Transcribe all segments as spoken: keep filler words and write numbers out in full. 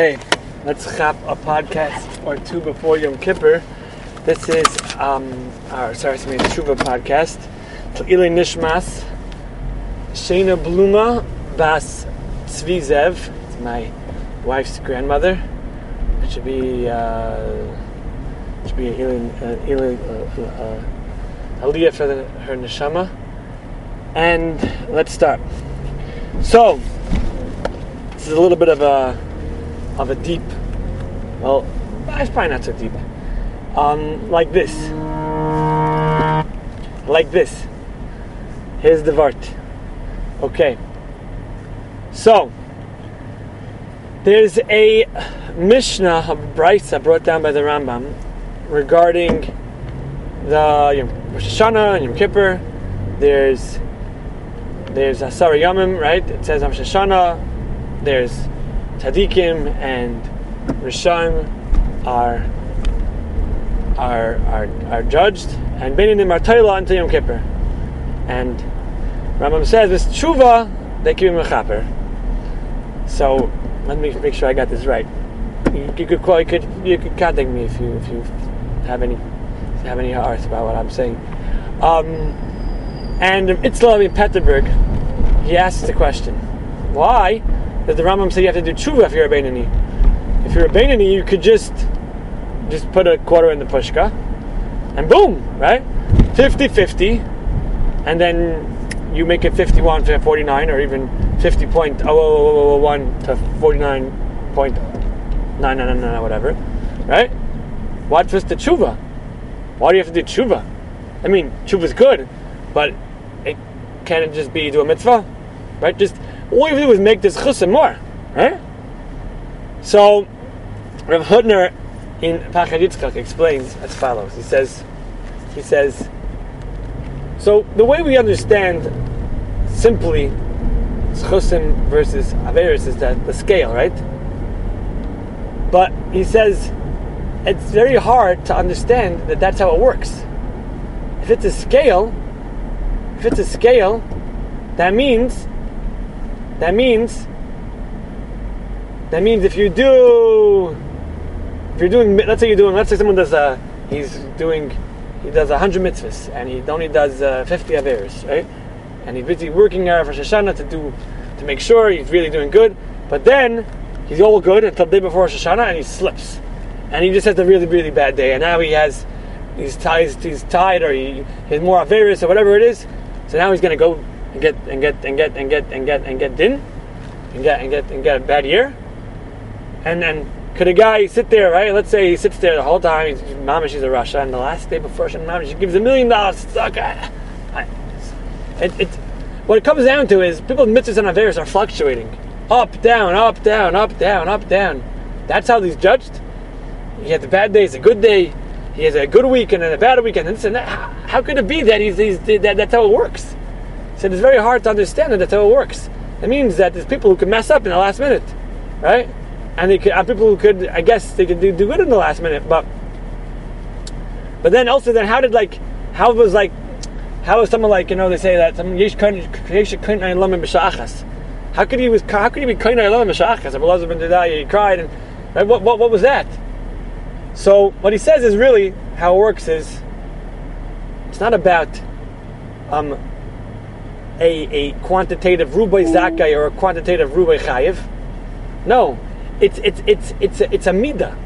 Hey, let's hop a podcast or two before Yom Kippur. This is um, our sorry, it's my Tshuva podcast. T'ilei Nishmas Shaina Bluma Bas Tzvi Zev. It's my wife's grandmother. It should be uh, it should be a healing, uh, healing uh, uh, aliyah for the, her neshama. And let's start. So this is a little bit of a of a deep, well, it's probably not so deep. Um, like this, like this. Here's the vart. Okay. So there's a Mishnah, a Brisa brought down by the Rambam regarding the you know, Rosh Hashanah and Yom Kippur. There's there's Asar Yomim, right? It says Rosh Hashanah. There's Tzadikim and Rishon are are are are judged, and Beninim are Toila until Yom Kippur. And Rambam says this tshuva they give him a chaper. So let me make sure I got this right. You, you could call, you could, you could contact me if you if you have any have any hearts about what I'm saying. Um, and Itzlav in Peterburg, he asks the question: why does the Rambam say you have to do tshuva if you're a Beinani? If you're a Beinani, you could just just put a quarter in the pushka, and boom, right, fifty-fifty, and then you make it fifty-one to forty-nine, or even fifty point zero zero zero one to forty-nine point nine nine nine nine, whatever, right? What's with the tshuva? Why do you have to do tshuva? I mean, tshuva's good, but it can't just be do a mitzvah, right? Just all you have to do is make this chusam more, right? So, Rav Hutner in Pachad Yitzchak explains as follows. He says, he says. So the way we understand simply Chosim versus Averis is that the scale, right? But he says it's very hard to understand that that's how it works. If it's a scale, if it's a scale, that means that means that means if you do if you're doing let's say you're doing let's say someone does a he's doing. He does one hundred mitzvahs, and he only does uh, fifty averos, right? And he's busy working there for Rosh Hashanah to do, to make sure he's really doing good. But then he's all good until the day before Rosh Hashanah, and he slips, and he just has a really, really bad day. And now he has, he's tied, he's tied, or he has more averos or whatever it is. So now he's going to go and get and get and get and get and get and get din, and get and get and get a bad year. And then could a guy sit there, right? Let's say he sits there the whole time. He's, Mama, she's a Russia, and the last day before she, Mama, she gives a million dollars. It, it, what it comes down to is people's mitzvahs and averos are fluctuating, up, down, up, down, up, down, up, down. That's how he's judged. He has a bad day, it's a good day. He has a good week and then a bad week, and this and that. How could it be that he's, he's that, that's how it works? So it's very hard to understand that that's how it works. It means that there's people who can mess up in the last minute, right? And they could, uh, people who could, I guess, they could do, do good in the last minute, but but then also, then how did like, how was like, how was someone like, you know, they say that some yesh kainai lamin b'sha'achas. How could he was, how could he be kainai lamin b'sha'achas? If Elizabeth did die, he cried, and right, what what what was that? So what he says is really how it works is it's not about um a a quantitative rubei zakai or a quantitative rubei chayiv. No. It's it's it's it's a, it's a midah.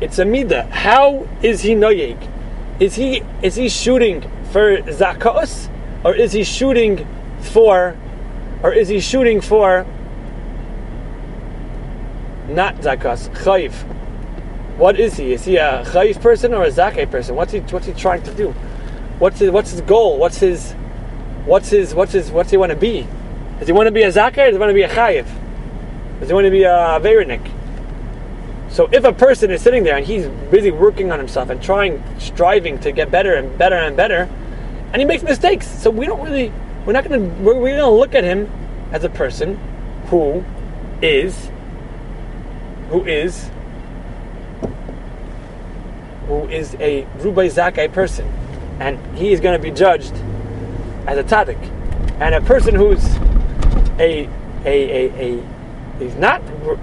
It's a midah. How is he noyeg? Is he is he shooting for zakos, or is he shooting for, or is he shooting for not zakos chayiv? What is he? Is he a chayiv person or a zakay person? What's he what's he trying to do? What's his, what's his goal? What's his what's his what's his what's he want to be? Does he want to be a zakay or does he want to be a chayiv? Does he want to be a Averinik? So if a person is sitting there and he's busy working on himself and trying, striving to get better and better and better, and he makes mistakes, so we don't really, we're not going to, we're going to look at him as a person who is, who is, who is a Rubei Zakai person, and he is going to be judged as a Tzaddik, and a person who's a a a a He's not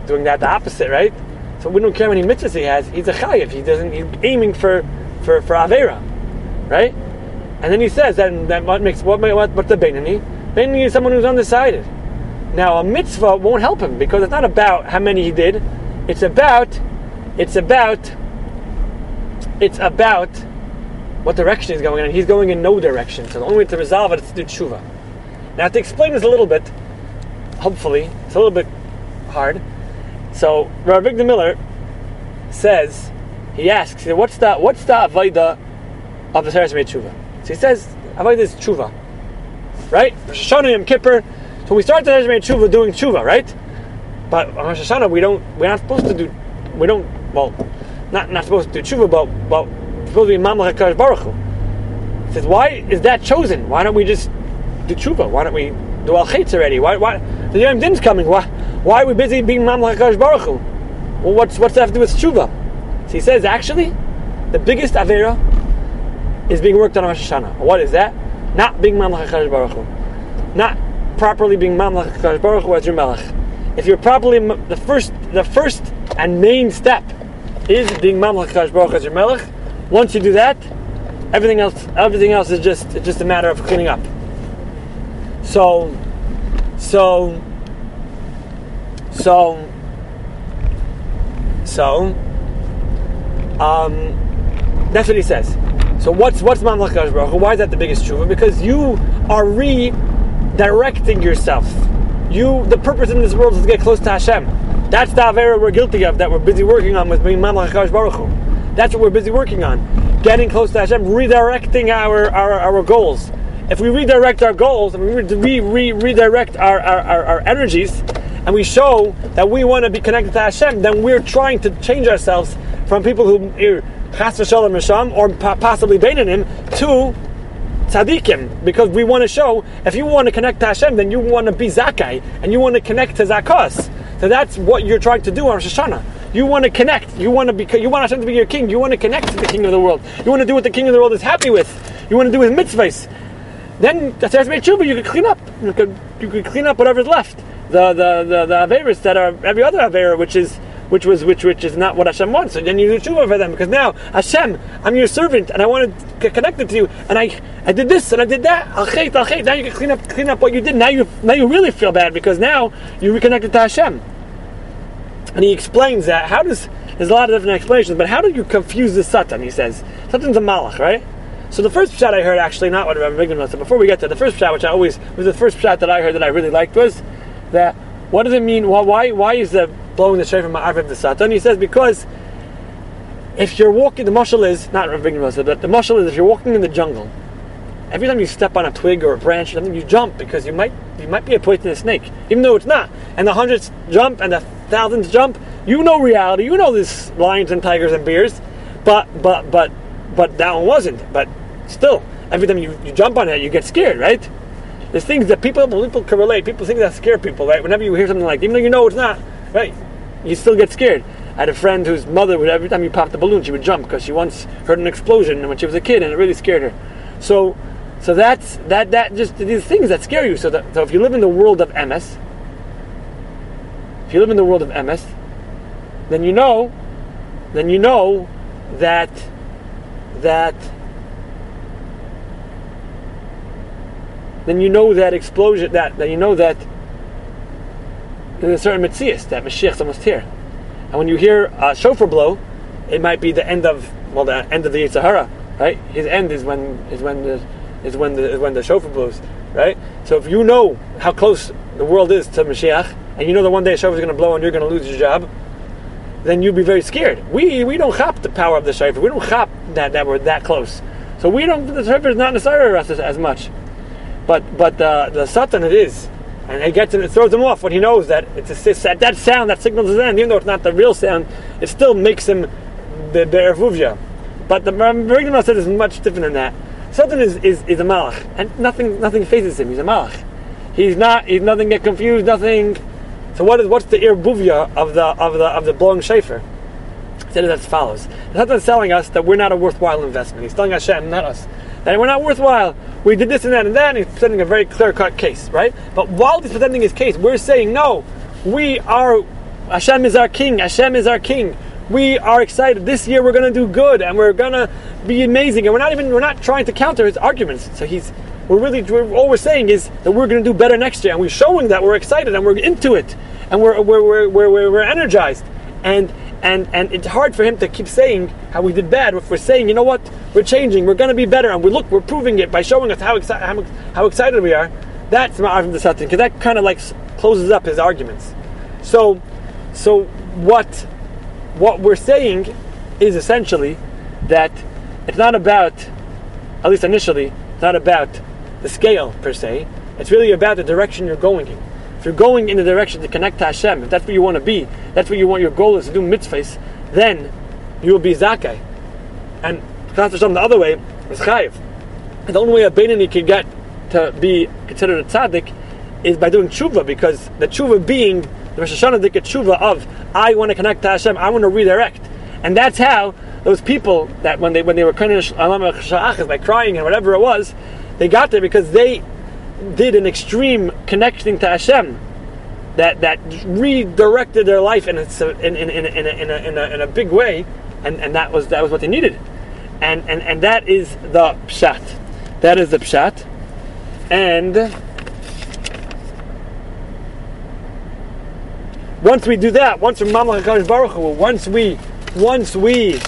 doing that, the opposite, right? So we don't care how many mitzvahs he has. He's a chayiv. He doesn't. He's aiming for for for avera, right? And then he says that that what makes what what what the benini? Benini is someone who's undecided. Now a mitzvah won't help him because it's not about how many he did. It's about it's about it's about what direction he's going in. He's going in no direction. So the only way to resolve it is to do tshuva. Now to explain this a little bit, hopefully it's a little bit hard. So Rav Avigdor Miller says, he asks, what's the what's the avodah of the Torah to make tshuva? So he says, avodah is tshuva, right? Rosh Hashanah, Yom Kippur. So we start the Torah to make tshuva doing tshuva, right? But on Rosh Hashanah we don't we're not supposed to do we don't well not not supposed to do tshuva, but but we're supposed to be mamlech HaKadosh Baruch Hu. He says, why is that chosen? Why don't we just do tshuva? Why don't we do al chetz already? Why why the Yom Din's coming? Why? Why are we busy being Mamlech HaKadosh Baruch Hu? Well, what's, what's that have to do with tshuva? So he says, actually, the biggest avera is being worked on Rosh Hashanah. What is that? Not being Mamlech HaKadosh Baruch Hu. Not properly being Mamlech HaKadosh Baruch Hu as your Melech. If you're properly, the first the first and main step is being Mamlech HaKadosh Baruch Hu as your Melech. Once you do that, everything else everything else is just, it's just a matter of cleaning up. So, so... So, so, um, that's what he says. So what's what's Mamlech HaKadosh Baruch Hu? Why is that the biggest tshuva? Because you are redirecting yourself. You, the purpose in this world is to get close to Hashem. That's the avera we're guilty of, that we're busy working on with being Mamlech HaKadosh Baruch Hu. That's what we're busy working on, getting close to Hashem, redirecting our our, our goals. If we redirect our goals, and we re, re, redirect our, our, our, our energies, and we show that we want to be connected to Hashem, then we're trying to change ourselves from people who are chas v'shalom risham or possibly beinanim to tzaddikim, because we want to show, if you want to connect to Hashem, then you want to be zakai and you want to connect to zakos. So that's what you're trying to do on Rosh Hashanah. You want to connect. You want to be. You want Hashem to be your king. You want to connect to the king of the world. You want to do what the king of the world is happy with. You want to do his mitzvahs. Then that's made tshuva. You can clean up. You can, you can clean up whatever's left. The the the, the averas that are every other avera, which is which was which which is not what Hashem wants. So then you do tshuva for them, because now Hashem, I'm your servant and I want to get connected to you. And I, I did this and I did that. Al chet, al chet. Now you can clean up clean up what you did. Now you now you really feel bad because now you reconnected to Hashem. And he explains that. How does there's a lot of different explanations, but how do you confuse the satan? He says satan's a malach, right? So the first pshat I heard, actually not what Rav Avigdor Miller said. Before we get to the first pshat, which I always was the first pshat that I heard that I really liked was. That what does it mean? Why? Why, why is the blowing the shofar ma'arif the satan? He says because if you're walking, the mashal is not Rav Avigdor Miller, but the mashal is if you're walking in the jungle, every time you step on a twig or a branch, you jump because you might you might be a poisonous snake, even though it's not. And the hundredth jump and the thousandth jump, you know reality. You know this lions and tigers and bears, but but but but that one wasn't. But still, every time you, you jump on it, you get scared, right? There's things that people people can relate. People think that scare people, right? Whenever you hear something like, even though you know it's not, right? You still get scared. I had a friend whose mother would, every time you popped the balloon, she would jump because she once heard an explosion when she was a kid, and it really scared her. So, so that's that that just these things that scare you. So, that, so if you live in the world of M S, if you live in the world of M S, then you know, then you know that that. Then you know that explosion, that, that you know that there's a certain metzias, that Mashiach's almost here. And when you hear a shofar blow, it might be the end of, well, the end of the Yetzer Hara, right? His end is when is when the, is when the, is when the shofar blows, right? So if you know how close the world is to Mashiach, and you know that one day a shofar's going to blow and you're going to lose your job, then you'll be very scared. We we don't chop the power of the shofar. We don't chop that that we're that close. So we don't. The shofar is not necessary for us as, as much. But but the the satan it is, and it gets it throws him off when he knows that it's a, that sound that signals his end, even though it's not the real sound, it still makes him the the ervuvia. But the Avigdor said is much different than that. Satan is, is, is a malach, and nothing nothing faces him. He's a malach. He's not. He's nothing. Get confused. Nothing. So what is what's the ervuvia of the of the of the blowing shofar? He said it as follows. Satan's telling us that we're not a worthwhile investment. He's telling Hashem, not us. And we're not worthwhile. We did this and that and that, and he's presenting a very clear-cut case, right? But while he's presenting his case, we're saying, no, We are, Hashem is our king, Hashem is our king. We are excited. This year we're going to do good and we're going to be amazing. And we're not even, we're not trying to counter his arguments. So he's, we're really, we're, all we're saying is that we're going to do better next year. And we're showing that we're excited and we're into it. And we're, we're, we're, we're, we're, we're energized. And, and, and it's hard for him to keep saying how we did bad. If we're saying, you know what, we're changing, we're going to be better. And we look, we're proving it by showing us how, exci- how, how excited we are. That's Ma'arvim the Satan. Because that kind of like closes up his arguments. So, so what... What we're saying is essentially that it's not about, at least initially, it's not about the scale per se. It's really about the direction you're going in. If you're going in the direction to connect to Hashem, if that's where you want to be, that's where you want your goal is to do mitzvahs, then you will be zakai. And not to some the other way, is chayiv. The only way a Beinani can get to be considered a tzaddik is by doing tshuva, because the tshuva being the Rosh Hashanah did a tshuva of, I want to connect to Hashem, I want to redirect. And that's how those people, that when they when they were by crying and whatever it was, they got there because they did an extreme connecting to Hashem that that redirected their life in a, in, in, in, in, a, in, a, in, a, in a big way, and, and that was that was what they needed. And, and, and that is the pshat. That is the pshat. And... Once we do that, once we're Mamlech HaKadosh Baruch Hu, once we, once we are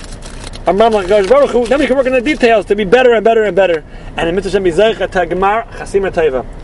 Mamlech HaKadosh Baruch Hu, then we can work on the details to be better and better and better. And in Mitzvah Shem B'Zeicha Tagmar Chasima Taiva.